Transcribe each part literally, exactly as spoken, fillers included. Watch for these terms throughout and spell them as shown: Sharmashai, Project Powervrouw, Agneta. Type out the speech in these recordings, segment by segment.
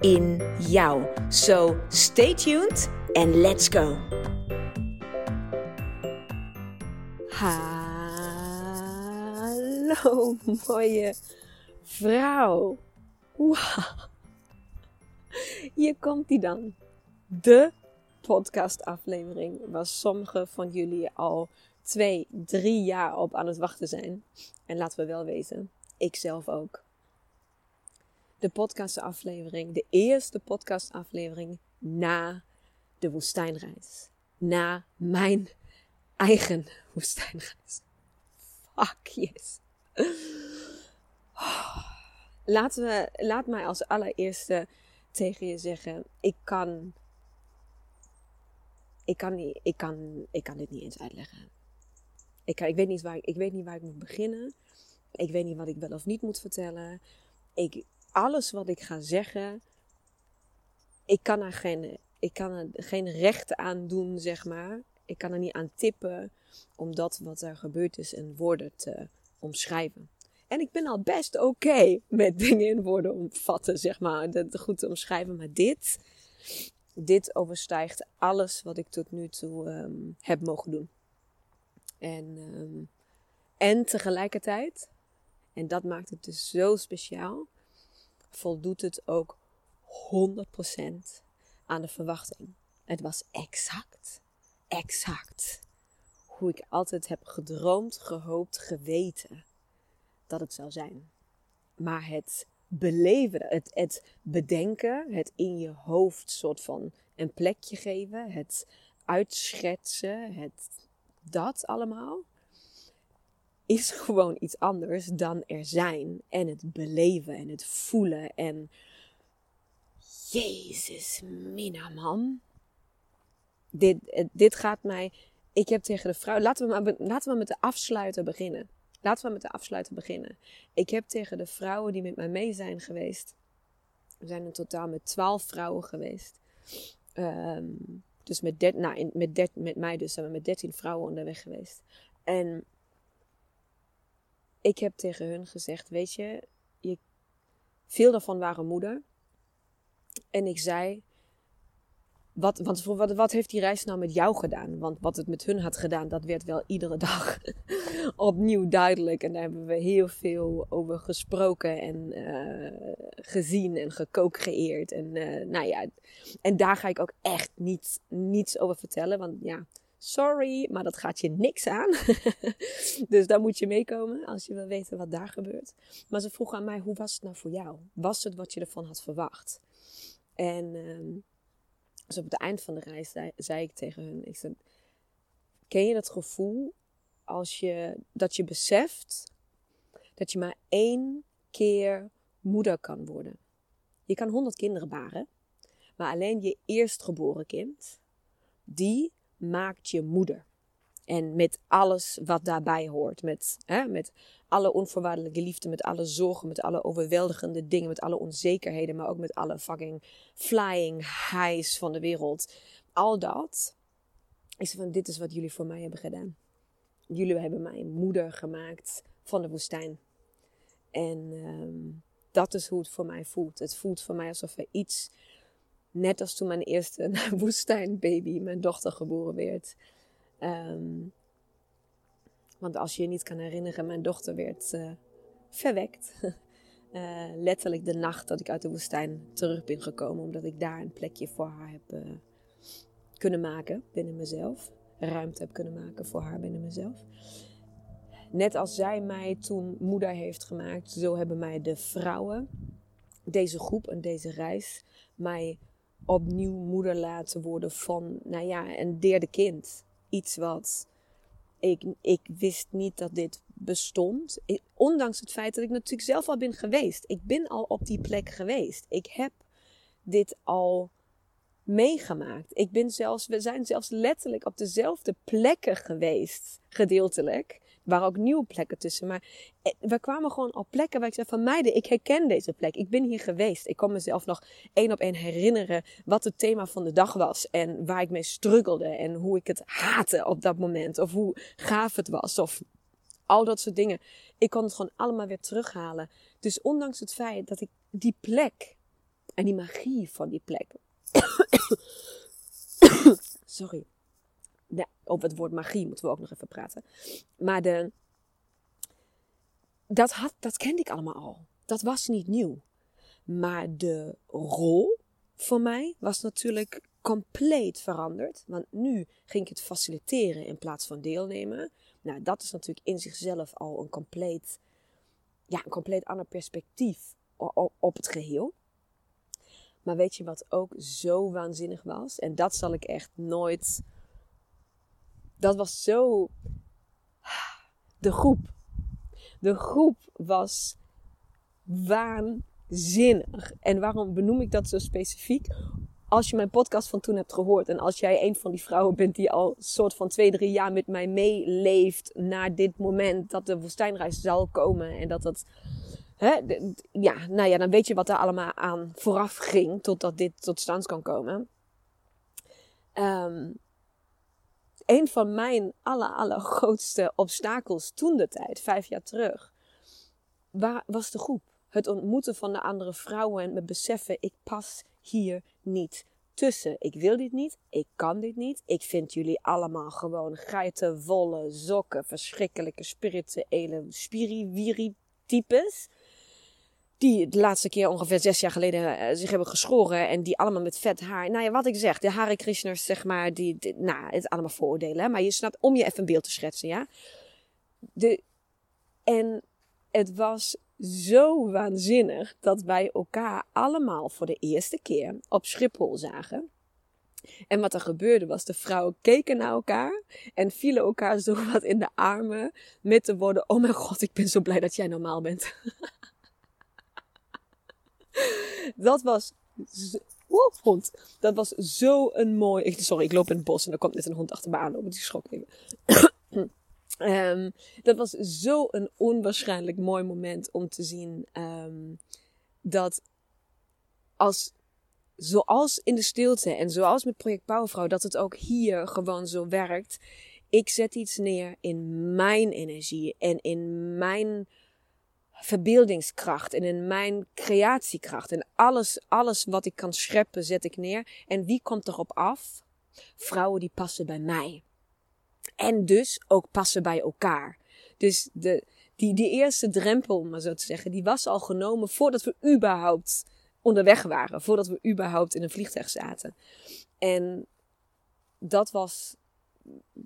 in jou. So stay tuned and let's go. Hallo mooie vrouw. Wow. Hier komt die dan. De podcastaflevering waar sommige van jullie al twee, drie jaar op aan het wachten zijn. En laten we wel weten, ik zelf ook. De podcastaflevering, de eerste podcastaflevering na de woestijnreis. Na mijn eigen woestijnreis. Fuck yes. Laten we, laat mij als allereerste tegen je zeggen, ik kan, ik kan, niet, ik kan, ik kan dit niet eens uitleggen. Ik, kan, ik, weet niet waar, ik weet niet waar ik moet beginnen. Ik weet niet wat ik wel of niet moet vertellen. Ik... Alles wat ik ga zeggen, ik kan er geen, ik kan er geen recht aan doen, zeg maar. Ik kan er niet aan tippen om dat wat er gebeurd is in woorden te omschrijven. En ik ben al best oké okay met dingen in woorden omvatten, zeg maar. Dat goed te omschrijven, maar dit, dit overstijgt alles wat ik tot nu toe um, heb mogen doen. En, um, en tegelijkertijd, en dat maakt het dus zo speciaal, voldoet het ook honderd procent aan de verwachting. Het was exact, exact hoe ik altijd heb gedroomd, gehoopt, geweten dat het zou zijn. Maar het beleven, het, het bedenken, het in je hoofd soort van een plekje geven, het uitschetsen, het dat allemaal, is gewoon iets anders dan er zijn en het beleven en het voelen en Jezus, mina man. Dit, dit gaat mij, ik heb tegen de vrouw, laten we, maar, laten we met de afsluiter beginnen. Laten we met de afsluiter beginnen. Ik heb tegen de vrouwen die met mij mee zijn geweest, we zijn in totaal met twaalf vrouwen geweest. Um, dus met, der, nou, met, der, met mij dus zijn we met dertien vrouwen onderweg geweest. En ik heb tegen hun gezegd, weet je, je, veel daarvan waren moeder. En ik zei, wat, want, wat, wat heeft die reis nou met jou gedaan? Want wat het met hun had gedaan, dat werd wel iedere dag opnieuw duidelijk. En daar hebben we heel veel over gesproken en uh, gezien en gecogeerd. En, uh, nou ja, en daar ga ik ook echt niet, niets over vertellen, want ja... Sorry, maar dat gaat je niks aan. Dus daar moet je meekomen als je wil weten wat daar gebeurt. Maar ze vroeg aan mij, hoe was het nou voor jou? Was het wat je ervan had verwacht? En um, dus op het eind van de reis zei, zei ik tegen hun, ik zei, ken je dat gevoel als je, dat je beseft dat je maar één keer moeder kan worden? Je kan honderd kinderen baren, maar alleen je eerstgeboren kind, die... maakt je moeder. En met alles wat daarbij hoort. Met, hè, met alle onvoorwaardelijke liefde. Met alle zorgen. Met alle overweldigende dingen. Met alle onzekerheden. Maar ook met alle fucking flying highs van de wereld. Al dat. Ik zei van, dit is wat jullie voor mij hebben gedaan. Jullie hebben mij moeder gemaakt van de woestijn. En um, dat is hoe het voor mij voelt. Het voelt voor mij alsof er iets... Net als toen mijn eerste woestijnbaby, mijn dochter, geboren werd. Um, want als je je niet kan herinneren, mijn dochter werd uh, verwekt. uh, letterlijk de nacht dat ik uit de woestijn terug ben gekomen. Omdat ik daar een plekje voor haar heb uh, kunnen maken binnen mezelf. Ruimte heb kunnen maken voor haar binnen mezelf. Net als zij mij toen moeder heeft gemaakt, zo hebben mij de vrouwen, deze groep en deze reis, mij... opnieuw moeder laten worden van, nou ja, een derde kind. Iets wat... Ik, ik wist niet dat dit bestond. Ik, ondanks het feit dat ik natuurlijk zelf al ben geweest. Ik ben al op die plek geweest. Ik heb dit al meegemaakt. Ik ben zelfs, we zijn zelfs letterlijk op dezelfde plekken geweest, gedeeltelijk. Er waren ook nieuwe plekken tussen, maar we kwamen gewoon op plekken waar ik zei van meiden, ik herken deze plek. Ik ben hier geweest. Ik kon mezelf nog één op één herinneren wat het thema van de dag was en waar ik mee struggelde en hoe ik het haatte op dat moment of hoe gaaf het was of al dat soort dingen. Ik kon het gewoon allemaal weer terughalen. Dus ondanks het feit dat ik die plek en die magie van die plek sorry. Ja, over het woord magie moeten we ook nog even praten. Maar de, dat, had, dat kende ik allemaal al. Dat was niet nieuw. Maar de rol voor mij was natuurlijk compleet veranderd. Want nu ging ik het faciliteren in plaats van deelnemen. Nou, dat is natuurlijk in zichzelf al een compleet, ja, een compleet ander perspectief op het geheel. Maar weet je wat ook zo waanzinnig was? En dat zal ik echt nooit... Dat was zo... De groep. De groep was waanzinnig. En waarom benoem ik dat zo specifiek? Als je mijn podcast van toen hebt gehoord... en als jij een van die vrouwen bent die al soort van twee, drie jaar met mij meeleeft... naar dit moment dat de woestijnreis zal komen... en dat dat... Hè, ja, nou ja, dan weet je wat er allemaal aan vooraf ging... totdat dit tot stand kan komen. Um, Een van mijn aller, allergrootste obstakels toen de tijd, vijf jaar terug, was de groep. Het ontmoeten van de andere vrouwen en me beseffen, ik pas hier niet tussen. Ik wil dit niet, ik kan dit niet. Ik vind jullie allemaal gewoon geitenwolle sokken, verschrikkelijke spirituele spiriwiri-types... die de laatste keer ongeveer zes jaar geleden zich hebben geschoren... en die allemaal met vet haar... Nou ja, wat ik zeg, de Hare Krishners, zeg maar... die, die nou, het allemaal vooroordelen, hè? Maar je snapt, om je even een beeld te schetsen, ja? De, en het was zo waanzinnig... dat wij elkaar allemaal voor de eerste keer op Schiphol zagen. En wat er gebeurde was, de vrouwen keken naar elkaar... en vielen elkaar zo wat in de armen... met de woorden, oh mijn god, ik ben zo blij dat jij normaal bent... Dat was, oh, hond. Dat was zo een mooi... Ik, sorry, ik loop in het bos en er komt net een hond achter me aanlopen. Die schrok even. um, dat was zo een onwaarschijnlijk mooi moment om te zien um, dat als, zoals in de stilte en zoals met Project Powervrouw, dat het ook hier gewoon zo werkt. Ik zet iets neer in mijn energie en in mijn... verbeeldingskracht en in mijn creatiekracht. En alles, alles wat ik kan scheppen zet ik neer. En wie komt erop af? Vrouwen die passen bij mij. En dus ook passen bij elkaar. Dus de, die, die eerste drempel, om maar zo te zeggen, die was al genomen voordat we überhaupt onderweg waren. Voordat we überhaupt in een vliegtuig zaten. En dat was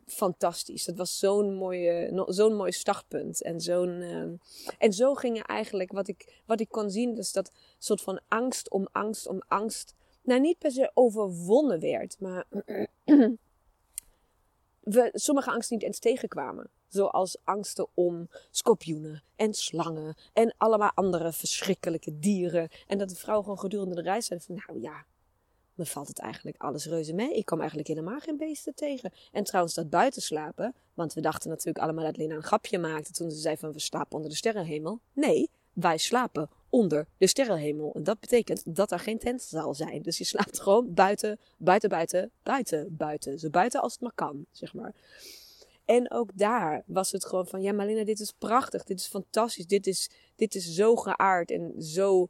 fantastisch. Dat was zo'n mooie, zo'n mooi startpunt. En, zo'n, uh, en zo ging er eigenlijk, wat ik, wat ik kon zien, dus dat soort van angst om angst om angst, nou niet per se overwonnen werd, maar we sommige angsten niet eens tegenkwamen. Zoals angsten om schorpioenen en slangen en allemaal andere verschrikkelijke dieren. En dat de vrouw gewoon gedurende de reis zei van, nou ja, me valt het eigenlijk alles reuze mee. Ik kwam eigenlijk helemaal geen beesten tegen. En trouwens dat buitenslapen. Want we dachten natuurlijk allemaal dat Lena een grapje maakte. Toen ze zei van we slapen onder de sterrenhemel. Nee, wij slapen onder de sterrenhemel. En dat betekent dat er geen tent zal zijn. Dus je slaapt gewoon buiten, buiten, buiten, buiten, buiten. Zo buiten als het maar kan, zeg maar. En ook daar was het gewoon van... Ja, maar Lena, dit is prachtig. Dit is fantastisch. Dit is, dit is zo geaard en zo...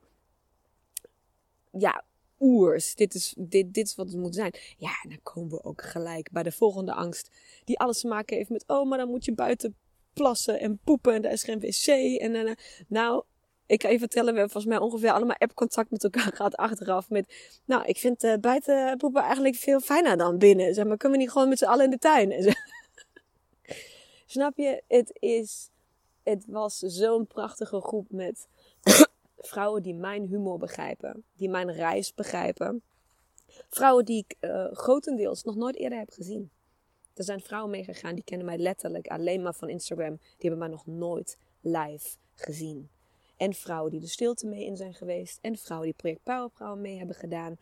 Ja... Oers, dit is, dit, dit is wat het moet zijn. Ja, en dan komen we ook gelijk bij de volgende angst. Die alles te maken heeft met... Oh, maar dan moet je buiten plassen en poepen. En daar is geen wc. En, en, en. Nou, ik ga je vertellen. We hebben volgens mij ongeveer allemaal app-contact met elkaar gehad achteraf. Met, nou, ik vind uh, buiten poepen eigenlijk veel fijner dan binnen. Zeg maar, kunnen we niet gewoon met z'n allen in de tuin? Snap je? Het is... Het was zo'n prachtige groep met... Vrouwen die mijn humor begrijpen. Die mijn reis begrijpen. Vrouwen die ik uh, grotendeels nog nooit eerder heb gezien. Er zijn vrouwen meegegaan die kennen mij letterlijk alleen maar van Instagram. Die hebben mij nog nooit live gezien. En vrouwen die de stilte mee in zijn geweest. En vrouwen die Project Powervrouw mee hebben gedaan.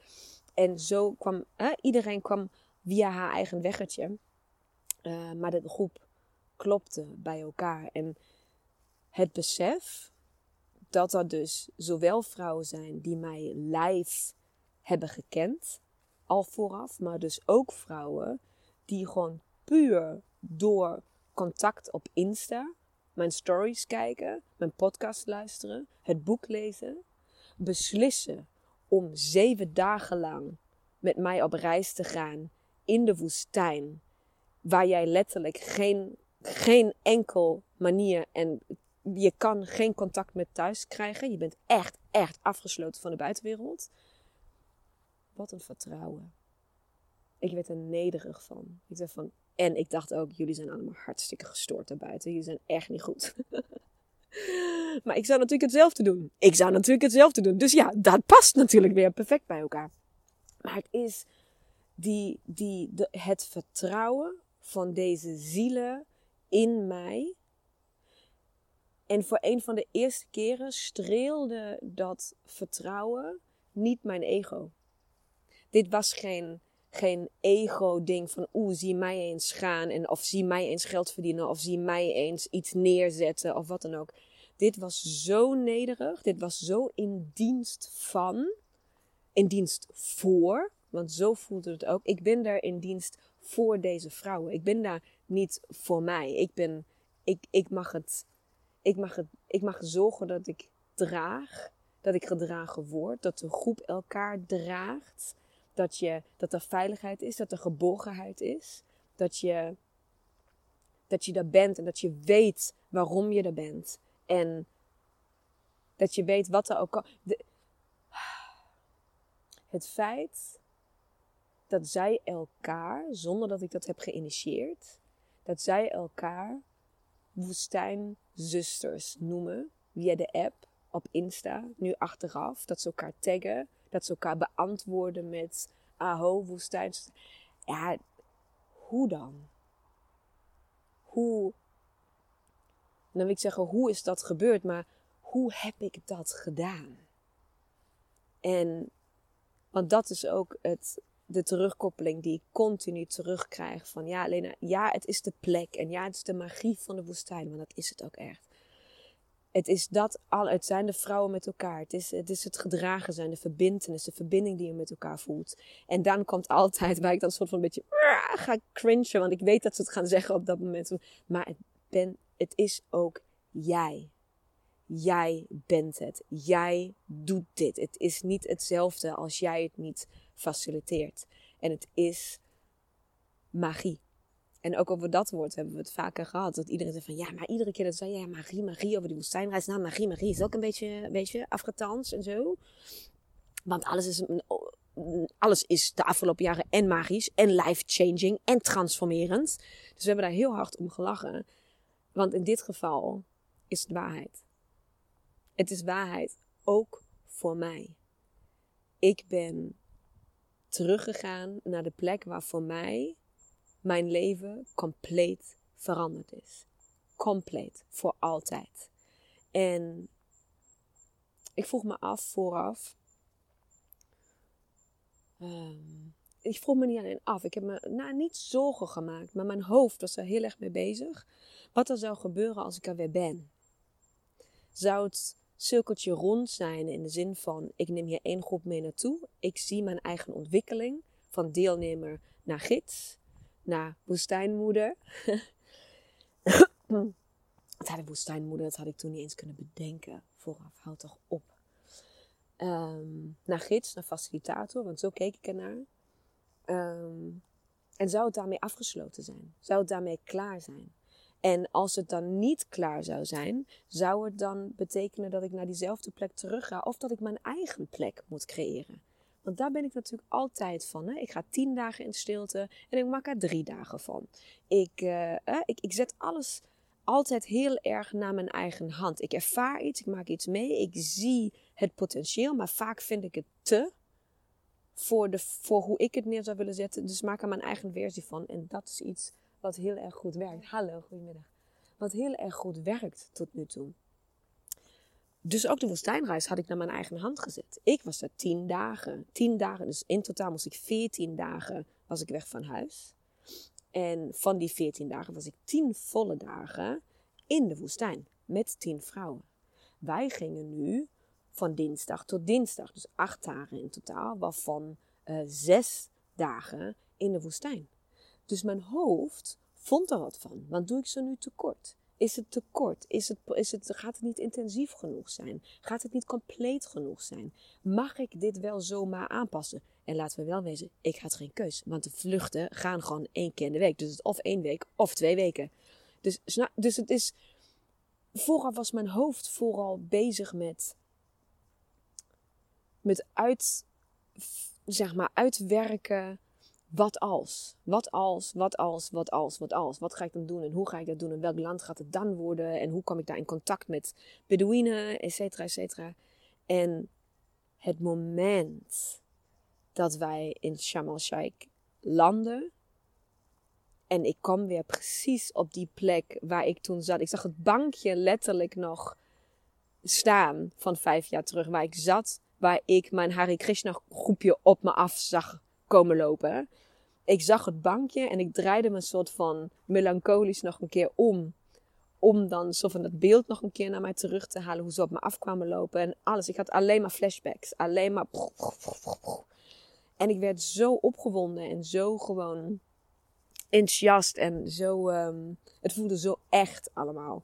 En zo kwam eh, iedereen kwam via haar eigen weggetje. Uh, maar de groep klopte bij elkaar. En het besef dat er dus zowel vrouwen zijn die mij live hebben gekend. Al vooraf. Maar dus ook vrouwen die gewoon puur door contact op Insta, mijn stories kijken, mijn podcast luisteren, het boek lezen, beslissen om zeven dagen lang met mij op reis te gaan in de woestijn, waar jij letterlijk geen, geen enkel manier en je kan geen contact met thuis krijgen. Je bent echt, echt afgesloten van de buitenwereld. Wat een vertrouwen. Ik werd er nederig van. Ik zei van... En ik dacht ook, jullie zijn allemaal hartstikke gestoord daarbuiten. Jullie zijn echt niet goed. Maar ik zou natuurlijk hetzelfde doen. Ik zou natuurlijk hetzelfde doen. Dus ja, dat past natuurlijk weer perfect bij elkaar. Maar het is die, die, de, het vertrouwen van deze zielen in mij. En voor een van de eerste keren streelde dat vertrouwen niet mijn ego. Dit was geen... Geen ego-ding van, oeh, zie mij eens gaan. En of zie mij eens geld verdienen. Of zie mij eens iets neerzetten. Of wat dan ook. Dit was zo nederig. Dit was zo in dienst van. In dienst voor. Want zo voelde het ook. Ik ben daar in dienst voor deze vrouwen. Ik ben daar niet voor mij. Ik ben, ik, ik mag het, ik mag het, ik mag zorgen dat ik draag. Dat ik gedragen word. Dat de groep elkaar draagt. Dat, je, dat er veiligheid is, dat er geborgenheid is. Dat je, dat je daar bent en dat je weet waarom je er bent. En dat je weet wat er ook kan. De, het feit dat zij elkaar, zonder dat ik dat heb geïnitieerd, dat zij elkaar woestijnzusters noemen via de app op Insta, nu achteraf, dat ze elkaar taggen. Dat ze elkaar beantwoorden met aho, woestijn. Ja, hoe dan? Hoe? Dan wil ik zeggen, hoe is dat gebeurd? Maar hoe heb ik dat gedaan? En, want dat is ook het, de terugkoppeling die ik continu terugkrijg. Van ja, Lena, ja, het is de plek. En ja, het is de magie van de woestijn. Want dat is het ook echt. Het is dat al, het zijn de vrouwen met elkaar. Het is, het is het gedragen zijn, de verbintenis, de verbinding die je met elkaar voelt. En dan komt altijd, waar ik dan soort van een beetje ga cringen, want ik weet dat ze het gaan zeggen op dat moment. Maar het, ben, het is ook jij. Jij bent het. Jij doet dit. Het is niet hetzelfde als jij het niet faciliteert. En het is magie. En ook over dat woord hebben we het vaker gehad. Dat iedereen zegt van, ja, maar iedere keer dat zei je, ja, magie, magie over die woestijnreis. Nou, magie, magie is ook een beetje, een beetje afgetanst en zo. Want alles is, alles is de afgelopen jaren en magisch en life-changing en transformerend. Dus we hebben daar heel hard om gelachen. Want in dit geval is het waarheid. Het is waarheid, ook voor mij. Ik ben teruggegaan naar de plek waar voor mij... mijn leven compleet veranderd is. Compleet. Voor altijd. En ik vroeg me af vooraf. Um, ik vroeg me niet alleen af. Ik heb me nou, niet zorgen gemaakt. Maar mijn hoofd was er heel erg mee bezig. Wat er zou gebeuren als ik er weer ben. Zou het cirkeltje rond zijn in de zin van... ik neem hier één groep mee naartoe. Ik zie mijn eigen ontwikkeling. Van deelnemer naar gids... naar woestijnmoeder. Wat had ik woestijnmoeder? Dat had ik toen niet eens kunnen bedenken. Vooraf, houd toch op. Um, naar gids, naar facilitator. Want zo keek ik ernaar. Um, en zou het daarmee afgesloten zijn? Zou het daarmee klaar zijn? En als het dan niet klaar zou zijn... zou het dan betekenen dat ik naar diezelfde plek terug ga... of dat ik mijn eigen plek moet creëren? Want daar ben ik natuurlijk altijd van. Hè? Ik ga tien dagen in stilte en ik maak er drie dagen van. Ik, uh, ik, ik zet alles altijd heel erg naar mijn eigen hand. Ik ervaar iets, ik maak iets mee, ik zie het potentieel. Maar vaak vind ik het te voor, de, voor hoe ik het neer zou willen zetten. Dus maak er mijn eigen versie van. En dat is iets wat heel erg goed werkt. Hallo, goedemiddag. Wat heel erg goed werkt tot nu toe. Dus ook de woestijnreis had ik naar mijn eigen hand gezet. Ik was daar tien dagen. Tien dagen, dus in totaal moest ik veertien dagen was ik weg van huis. En van die veertien dagen was ik tien volle dagen in de woestijn. Met tien vrouwen. Wij gingen nu van dinsdag tot dinsdag. Dus acht dagen in totaal. Waarvan uh, zes dagen in de woestijn. Dus mijn hoofd vond er wat van. Want doe ik ze nu tekort? Is het tekort? Is het, is het, gaat het niet intensief genoeg zijn? Gaat het niet compleet genoeg zijn? Mag ik dit wel zomaar aanpassen? En laten we wel wezen, ik had geen keus. Want de vluchten gaan gewoon één keer in de week. Dus het of één week of twee weken. Dus, dus het is... Vooraf was mijn hoofd vooral bezig met... Met uit... Zeg maar, uitwerken... Wat als? Wat als? Wat als? Wat als? Wat als? Wat ga ik dan doen en hoe ga ik dat doen en welk land gaat het dan worden en hoe kom ik daar in contact met Bedouinen, et cetera, et cetera. En het moment dat wij in Sharmashai landen en ik kom weer precies op die plek waar ik toen zat. Ik zag het bankje letterlijk nog staan van vijf jaar terug waar ik zat, waar ik mijn Hare Krishna groepje op me af zag komen lopen. Ik zag het bankje en ik draaide me een soort van melancholisch nog een keer om. Om dan zo van dat beeld nog een keer naar mij terug te halen. Hoe ze op me afkwamen lopen en alles. Ik had alleen maar flashbacks. Alleen maar... En ik werd zo opgewonden en zo gewoon enthousiast. En zo... Um, het voelde zo echt allemaal.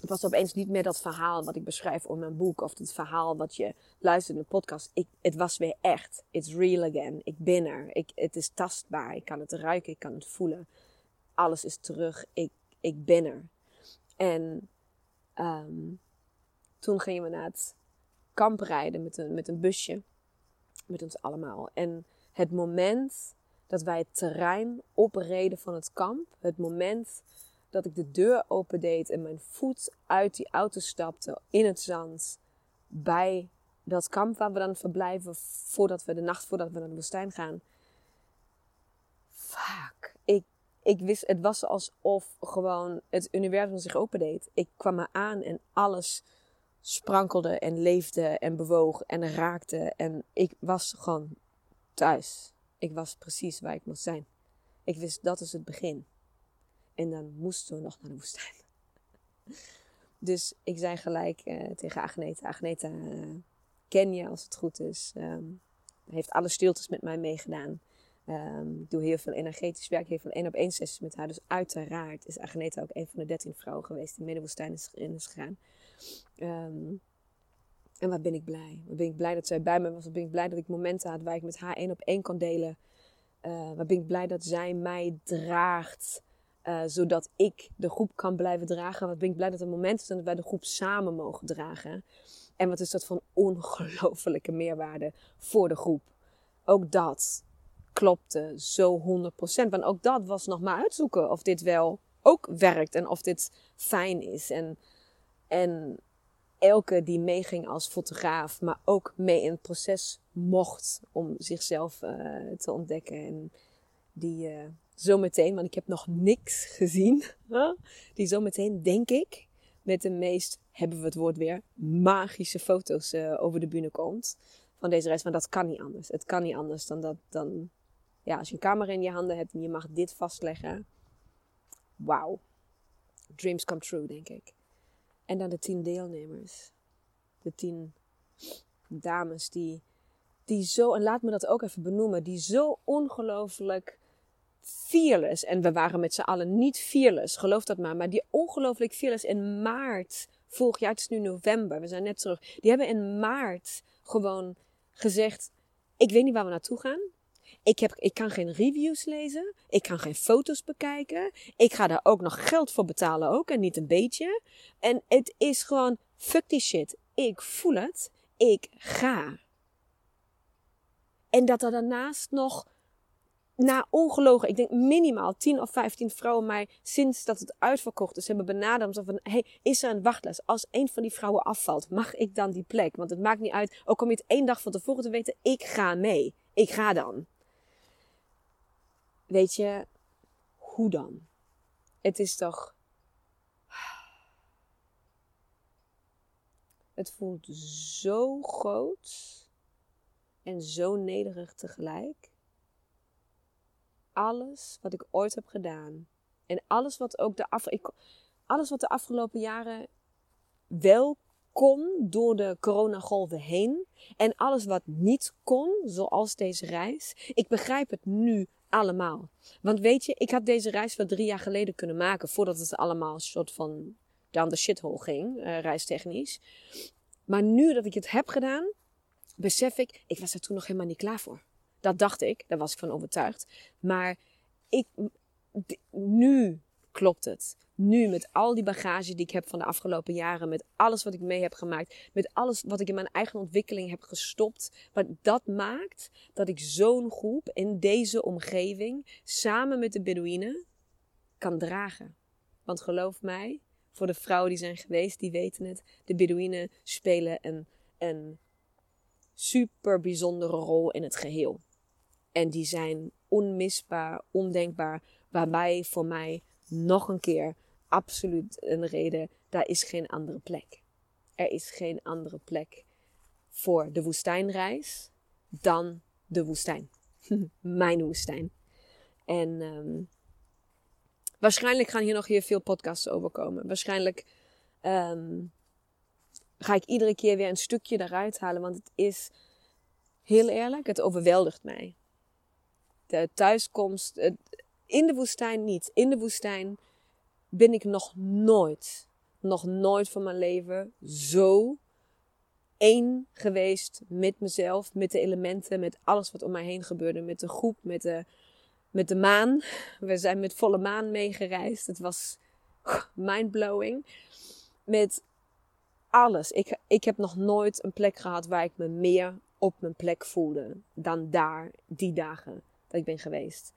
Het was opeens niet meer dat verhaal wat ik beschrijf in mijn boek. Of het verhaal wat je luistert in de podcast. Ik, het was weer echt. It's real again. Ik ben er. Ik, het is tastbaar. Ik kan het ruiken. Ik kan het voelen. Alles is terug. Ik, ik ben er. En um, toen gingen we naar het kamp rijden met een, met een busje. Met ons allemaal. En het moment dat wij het terrein opreden van het kamp. Het moment... dat ik de deur opendeed en mijn voet uit die auto stapte in het zand. Bij dat kamp waar we dan verblijven voordat we de nacht voordat we naar de woestijn gaan. Fuck. Ik, ik wist, het was alsof gewoon het universum zich opendeed. Ik kwam er aan en alles sprankelde en leefde en bewoog en raakte. En ik was gewoon thuis. Ik was precies waar ik moest zijn. Ik wist, dat is het begin. En dan moesten we nog naar de woestijn. Dus ik zei gelijk uh, tegen Agneta. Agneta, uh, ken je als het goed is. Um, heeft alle stiltes met mij meegedaan. Um, ik doe heel veel energetisch werk. Heel veel één-op-één sessies met haar. Dus uiteraard is Agneta ook een van de dertien vrouwen geweest. Die mee de woestijn is, in is gegaan. Um, en wat ben ik blij. Wat ben ik blij dat zij bij me was. Wat ben ik blij dat ik momenten had waar ik met haar één-op-één kon delen. Uh, wat ben ik blij dat zij mij draagt... Uh, zodat ik de groep kan blijven dragen. Wat ben ik blij dat er momenten zijn dat wij de groep samen mogen dragen. En wat is dat van ongelofelijke meerwaarde voor de groep. Ook dat klopte zo honderd procent. Want ook dat was nog maar uitzoeken of dit wel ook werkt. En of dit fijn is. En, en elke die meeging als fotograaf, maar ook mee in het proces mocht om zichzelf uh, te ontdekken. En die... Uh, Zometeen, want ik heb nog niks gezien. Die zometeen, denk ik, met de meest, hebben we het woord weer, magische foto's uh, over de bühne komt. Van deze reis, want dat kan niet anders. Het kan niet anders dan dat, dan, ja, als je een camera in je handen hebt en je mag dit vastleggen. Wauw. Dreams come true, denk ik. En dan de tien deelnemers. De tien dames die, die zo, en laat me dat ook even benoemen, die zo ongelooflijk... fearless. En we waren met z'n allen niet fearless. Geloof dat maar. Maar die ongelooflijk fearless in maart vorig jaar. Het is nu november. We zijn net terug. Die hebben in maart gewoon gezegd. Ik weet niet waar we naartoe gaan. Ik, heb, ik kan geen reviews lezen. Ik kan geen foto's bekijken. Ik ga daar ook nog geld voor betalen ook. En niet een beetje. En het is gewoon fuck die shit. Ik voel het. Ik ga. En dat er daarnaast nog... Na ongelogen, ik denk minimaal tien of vijftien vrouwen mij sinds dat het uitverkocht is hebben benaderd. Van, hey, is er een wachtlijst? Als een van die vrouwen afvalt, mag ik dan die plek? Want het maakt niet uit, ook om je het één dag van tevoren te weten, ik ga mee. Ik ga dan. Weet je, hoe dan? Het is toch... Het voelt zo groot en zo nederig tegelijk. Alles wat ik ooit heb gedaan. En alles wat ook de, af, ik, alles wat de afgelopen jaren wel kon door de coronagolven heen. En alles wat niet kon, zoals deze reis. Ik begrijp het nu allemaal. Want weet je, ik had deze reis wel drie jaar geleden kunnen maken. Voordat het allemaal een soort van down the shithole ging, uh, reistechnisch. Maar nu dat ik het heb gedaan, besef ik, ik was er toen nog helemaal niet klaar voor. Dat dacht ik, daar was ik van overtuigd. Maar ik, nu klopt het. Nu met al die bagage die ik heb van de afgelopen jaren, met alles wat ik mee heb gemaakt, met alles wat ik in mijn eigen ontwikkeling heb gestopt. Wat dat maakt dat ik zo'n groep in deze omgeving samen met de Beduïnen kan dragen. Want geloof mij, voor de vrouwen die zijn geweest, die weten het. De Beduïnen spelen een, een super bijzondere rol in het geheel. En die zijn onmisbaar, ondenkbaar. Waarbij voor mij nog een keer absoluut een reden, daar is geen andere plek. Er is geen andere plek voor de woestijnreis dan de woestijn. Mijn woestijn. En um, waarschijnlijk gaan hier nog heel veel podcasts over komen. Waarschijnlijk um, ga ik iedere keer weer een stukje eruit halen. Want het is, heel eerlijk, het overweldigt mij. De thuiskomst, het, in de woestijn niet. In de woestijn ben ik nog nooit, nog nooit van mijn leven zo één geweest met mezelf, met de elementen, met alles wat om mij heen gebeurde, met de groep, met de, met de maan. We zijn met volle maan meegereisd. Het was mindblowing. Met alles. Ik, ik heb nog nooit een plek gehad waar ik me meer op mijn plek voelde dan daar, die dagen dat ik ben geweest.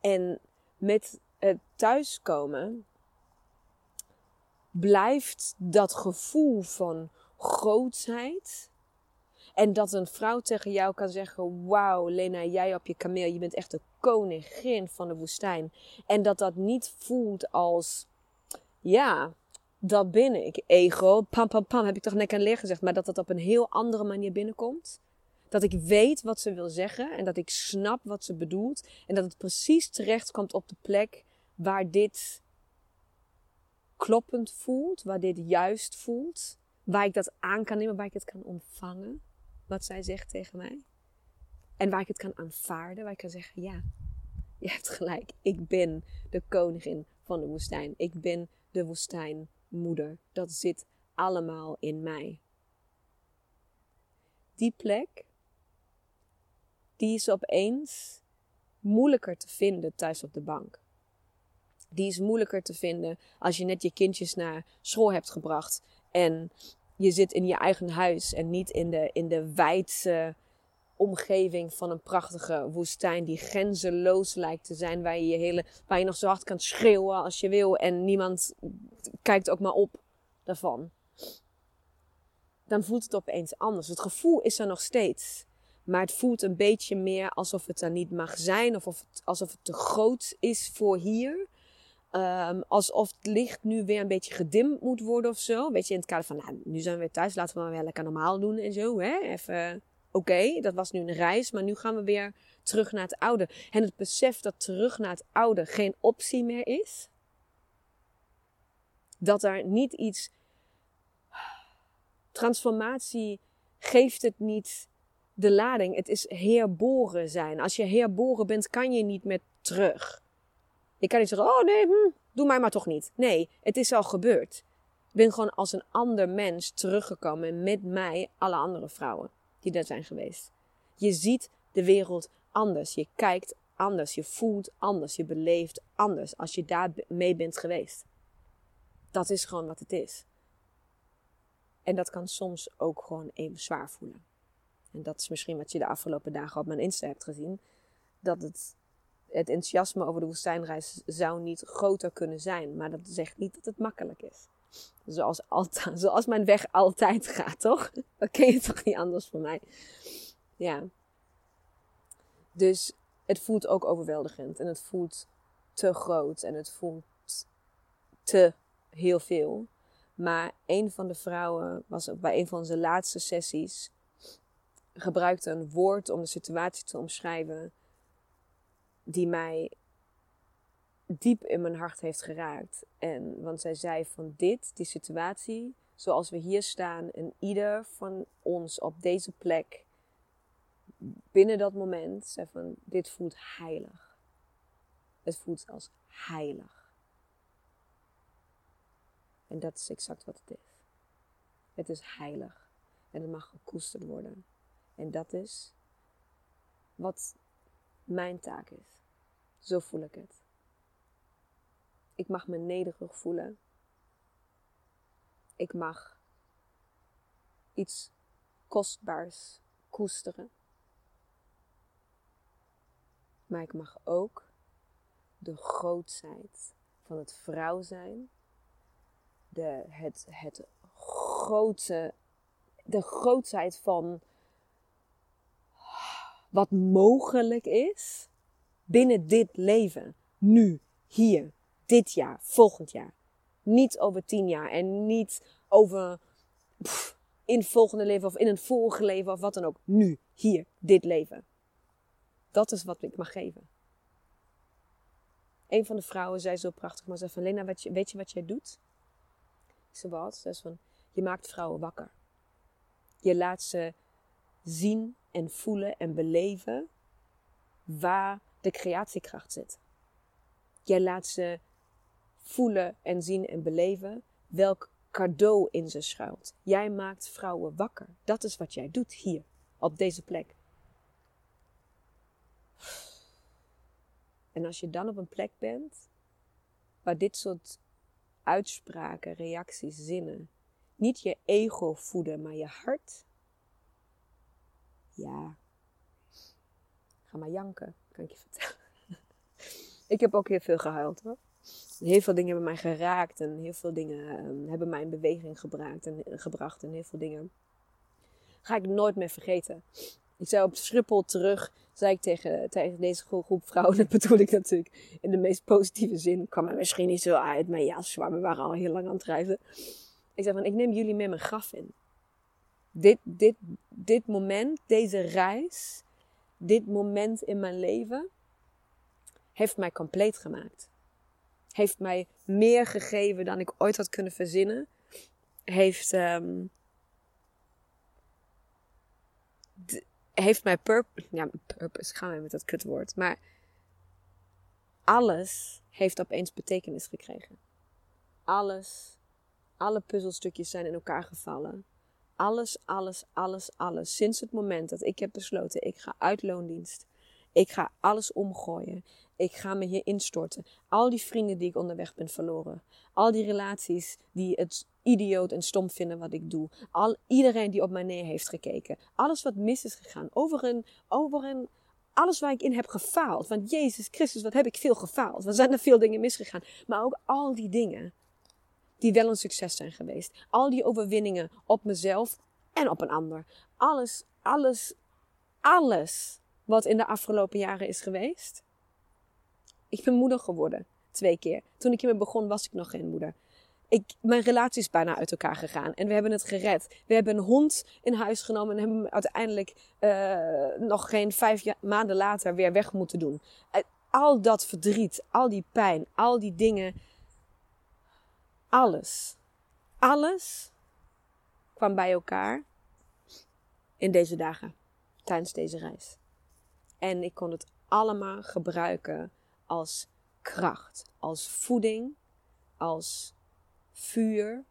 En met het thuiskomen blijft dat gevoel van grootheid. En dat een vrouw tegen jou kan zeggen, wauw Lena, jij op je kameel, je bent echt de koningin van de woestijn. En dat dat niet voelt als, ja, dat ben ik. Ego, pam pam pam, heb ik toch nek aan leer gezegd. Maar dat dat op een heel andere manier binnenkomt. Dat ik weet wat ze wil zeggen en dat ik snap wat ze bedoelt. En dat het precies terecht komt op de plek waar dit kloppend voelt. Waar dit juist voelt. Waar ik dat aan kan nemen, waar ik het kan ontvangen. Wat zij zegt tegen mij. En waar ik het kan aanvaarden. Waar ik kan zeggen, ja, je hebt gelijk. Ik ben de koningin van de woestijn. Ik ben de woestijnmoeder. Dat zit allemaal in mij. Die plek, die is opeens moeilijker te vinden thuis op de bank. Die is moeilijker te vinden als je net je kindjes naar school hebt gebracht. En je zit in je eigen huis en niet in de, in de wijdse omgeving van een prachtige woestijn. Die grenzeloos lijkt te zijn. Waar je, je hele, waar je nog zo hard kan schreeuwen als je wil. En niemand kijkt ook maar op daarvan. Dan voelt het opeens anders. Het gevoel is er nog steeds. Maar het voelt een beetje meer alsof het er niet mag zijn. Of het, alsof het te groot is voor hier. Um, alsof het licht nu weer een beetje gedimd moet worden of zo. Weet je, in het kader van, nou, nu zijn we weer thuis. Laten we maar weer lekker normaal doen en zo. Hè? Even, oké, okay, dat was nu een reis. Maar nu gaan we weer terug naar het oude. En het besef dat terug naar het oude geen optie meer is. Dat er niet iets... Transformatie geeft het niet de lading. Het is herboren zijn. Als je herboren bent, kan je niet meer terug. Je kan niet zeggen, oh nee, hm, doe mij maar toch niet. Nee, het is al gebeurd. Ik ben gewoon als een ander mens teruggekomen met mij alle andere vrouwen die daar zijn geweest. Je ziet de wereld anders. Je kijkt anders. Je voelt anders. Je beleeft anders als je daar mee bent geweest. Dat is gewoon wat het is. En dat kan soms ook gewoon even zwaar voelen. En dat is misschien wat je de afgelopen dagen op mijn Insta hebt gezien. Dat het, het enthousiasme over de woestijnreis zou niet groter kunnen zijn. Maar dat zegt niet dat het makkelijk is. Zoals, alta- zoals mijn weg altijd gaat, toch? Dat ken je toch niet anders van mij? Ja. Dus het voelt ook overweldigend. En het voelt te groot. En het voelt te heel veel. Maar een van de vrouwen was bij een van onze laatste sessies, gebruikte een woord om de situatie te omschrijven die mij diep in mijn hart heeft geraakt. En, want zij zei van dit, die situatie, zoals we hier staan en ieder van ons op deze plek binnen dat moment zei van dit voelt heilig. Het voelt als heilig. En dat is exact wat het is. Het is heilig. En het mag gekoesterd worden. En dat is wat mijn taak is. Zo voel ik het. Ik mag me nederig voelen. Ik mag iets kostbaars koesteren. Maar ik mag ook de grootheid van het vrouw zijn. De, het, het grote, de grootheid van wat mogelijk is binnen dit leven. Nu, hier, dit jaar, volgend jaar. Niet over tien jaar en niet over pff, in het volgende leven of in een vorige leven of wat dan ook. Nu, hier, dit leven. Dat is wat ik mag geven. Een van de vrouwen zei zo prachtig, maar zei van Lena, weet je, weet je wat jij doet? Ik zei wat? Ze zei van, je maakt vrouwen wakker. Je laat ze zien en voelen en beleven waar de creatiekracht zit. Jij laat ze voelen en zien en beleven welk cadeau in ze schuilt. Jij maakt vrouwen wakker. Dat is wat jij doet hier, op deze plek. En als je dan op een plek bent waar dit soort uitspraken, reacties, zinnen niet je ego voeden, maar je hart. Ja, ga maar janken, kan ik je vertellen. Ik heb ook heel veel gehuild hoor. Heel veel dingen hebben mij geraakt en heel veel dingen um, hebben mij in beweging gebraakt en, gebracht. En heel veel dingen ga ik nooit meer vergeten. Ik zei op Schiphol terug, zei ik tegen, tegen deze groep vrouwen, dat bedoel ik natuurlijk in de meest positieve zin. Kwam er misschien niet zo uit, maar ja, zwaar, we waren al heel lang aan het reizen. Ik zei van, ik neem jullie mee mijn graf in. Dit, dit, dit moment, deze reis, dit moment in mijn leven, heeft mij compleet gemaakt. Heeft mij meer gegeven dan ik ooit had kunnen verzinnen. Heeft... Um, d- Heeft mij purpose, ja, purpose, gaan we met dat kutwoord. Maar alles heeft opeens betekenis gekregen. Alles, alle puzzelstukjes zijn in elkaar gevallen. Alles, alles, alles, alles. Sinds het moment dat ik heb besloten, ik ga uit loondienst. Ik ga alles omgooien. Ik ga me hier instorten. Al die vrienden die ik onderweg ben verloren. Al die relaties die het idioot en stom vinden wat ik doe. Al iedereen die op mij neer heeft gekeken. Alles wat mis is gegaan. Over en, over en alles waar ik in heb gefaald. Want Jezus Christus, wat heb ik veel gefaald. Wat zijn er veel dingen misgegaan. Maar ook al die dingen die wel een succes zijn geweest. Al die overwinningen op mezelf en op een ander. Alles, alles, alles. Wat in de afgelopen jaren is geweest. Ik ben moeder geworden. Twee keer. Toen ik hiermee begon was ik nog geen moeder. Ik, mijn relatie is bijna uit elkaar gegaan. En we hebben het gered. We hebben een hond in huis genomen. En hebben hem uiteindelijk uh, nog geen vijf ja- maanden later weer weg moeten doen. Al dat verdriet. Al die pijn. Al die dingen. Alles. Alles kwam bij elkaar. In deze dagen. Tijdens deze reis. En ik kon het allemaal gebruiken als kracht, als voeding, als vuur,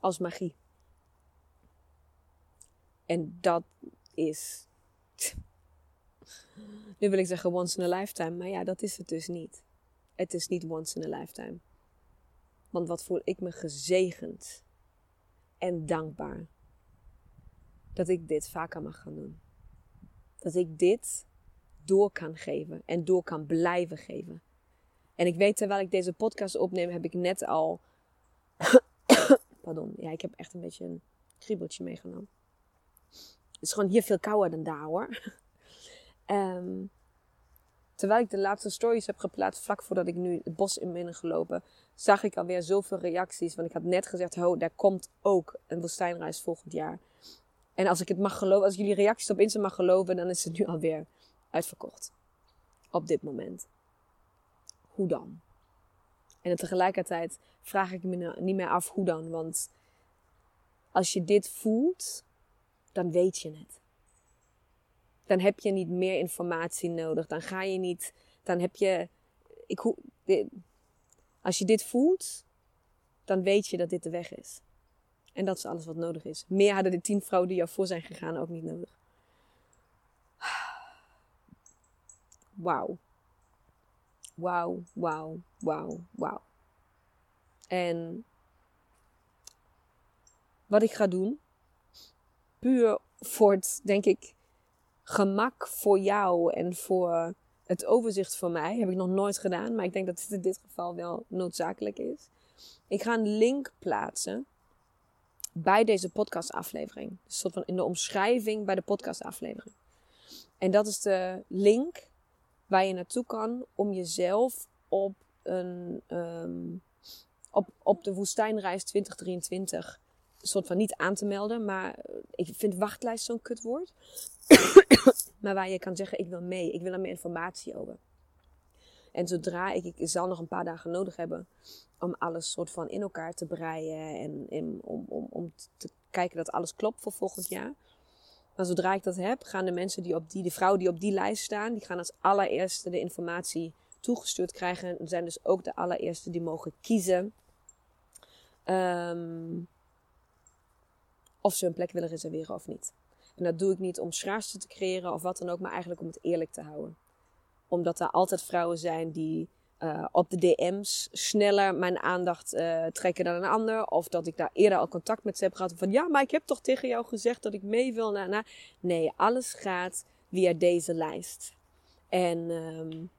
als magie. En dat is, nu wil ik zeggen once in a lifetime, maar ja, dat is het dus niet. Het is niet once in a lifetime. Want wat voel ik me gezegend en dankbaar dat ik dit vaker mag gaan doen. Dat ik dit door kan geven en door kan blijven geven. En ik weet, terwijl ik deze podcast opneem, heb ik net al... Pardon, ja, ik heb echt een beetje een kriebeltje meegenomen. Het is gewoon hier veel kouder dan daar, hoor. Um, Terwijl ik de laatste stories heb geplaatst, vlak voordat ik nu het bos in ben gelopen, zag ik alweer zoveel reacties. Want ik had net gezegd, ho, daar komt ook een woestijnreis volgend jaar. En als ik het mag geloven, als jullie reacties op Insta mag geloven, dan is het nu alweer uitverkocht. Op dit moment. Hoe dan? En tegelijkertijd vraag ik me niet meer af hoe dan. Want als je dit voelt, dan weet je het. Dan heb je niet meer informatie nodig. Dan ga je niet... Dan heb je... Ik, als je dit voelt, dan weet je dat dit de weg is. En dat is alles wat nodig is. Meer hadden de tien vrouwen die jou voor zijn gegaan ook niet nodig. Wauw. Wauw, wauw, wauw, wauw. En wat ik ga doen, puur voor het, denk ik, gemak voor jou en voor het overzicht voor mij, heb ik nog nooit gedaan, maar ik denk dat dit in dit geval wel noodzakelijk is. Ik ga een link plaatsen bij deze podcastaflevering. Dus een soort van in de omschrijving bij de podcastaflevering. En dat is de link waar je naartoe kan om jezelf op, een, um, op, op de woestijnreis twintig drieëntwintig soort van niet aan te melden. Maar ik vind wachtlijst zo'n kutwoord. Maar waar je kan zeggen, ik wil mee. Ik wil er meer informatie over. En zodra ik, ik zal nog een paar dagen nodig hebben om alles soort van in elkaar te breien. En, en om, om, om te kijken dat alles klopt voor volgend jaar. Maar zodra ik dat heb, gaan de mensen die op die, de vrouwen die op die lijst staan, die gaan als allereerste de informatie toegestuurd krijgen. En zijn dus ook de allereerste die mogen kiezen um, of ze hun plek willen reserveren of niet. En dat doe ik niet om schaarste te creëren of wat dan ook, maar eigenlijk om het eerlijk te houden. Omdat er altijd vrouwen zijn die uh, op de D M's sneller mijn aandacht uh, trekken dan een ander. Of dat ik daar eerder al contact met ze heb gehad. Van ja, maar ik heb toch tegen jou gezegd dat ik mee wil. Na, na. Nee, alles gaat via deze lijst. En um,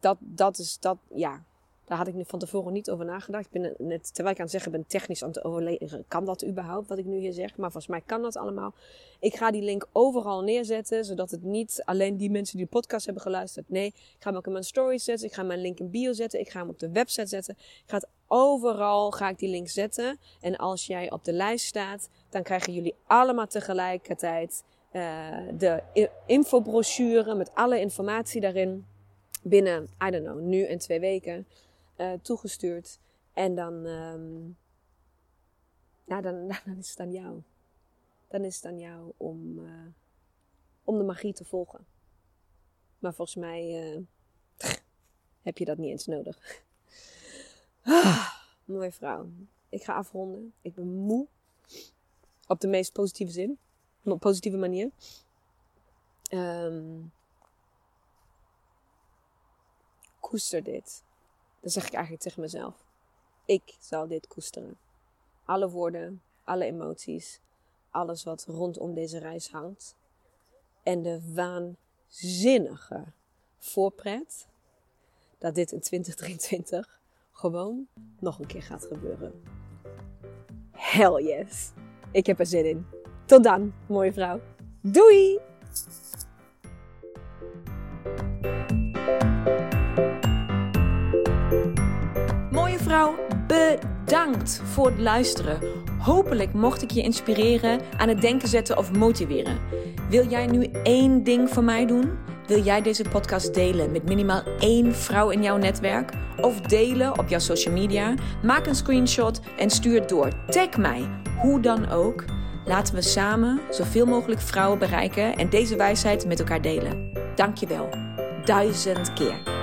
dat, dat is dat, ja. Daar had ik nu van tevoren niet over nagedacht. Ik ben net, terwijl ik aan het zeggen ben technisch aan het overleggen. Kan dat überhaupt wat ik nu hier zeg? Maar volgens mij kan dat allemaal. Ik ga die link overal neerzetten. Zodat het niet alleen die mensen die de podcast hebben geluisterd. Nee, ik ga hem ook in mijn stories zetten. Ik ga mijn link in bio zetten. Ik ga hem op de website zetten. Ik ga het overal ga ik die link zetten. En als jij op de lijst staat, dan krijgen jullie allemaal tegelijkertijd uh, de infobrochure met alle informatie daarin. Binnen, I don't know, nu en twee weken. Uh, toegestuurd. En dan, um, nou dan, dan is het aan jou. Dan is het aan jou om, uh, om de magie te volgen. Maar volgens mij uh, heb je dat niet eens nodig. Ah, mooie vrouw. Ik ga afronden. Ik ben moe. Op de meest positieve zin. Op een positieve manier. Um, koester dit. Dat zeg ik eigenlijk tegen mezelf. Ik zal dit koesteren. Alle woorden, alle emoties. Alles wat rondom deze reis hangt. En de waanzinnige voorpret dat dit in twintig drieëntwintig gewoon nog een keer gaat gebeuren. Hell yes! Ik heb er zin in. Tot dan, mooie vrouw. Doei! Bedankt voor het luisteren. Hopelijk mocht ik je inspireren, aan het denken zetten of motiveren. Wil jij nu één ding voor mij doen? Wil jij deze podcast delen met minimaal één vrouw in jouw netwerk? Of delen op jouw social media? Maak een screenshot en stuur het door. Tag mij, hoe dan ook. Laten we samen zoveel mogelijk vrouwen bereiken en deze wijsheid met elkaar delen. Dankjewel. Duizend keer.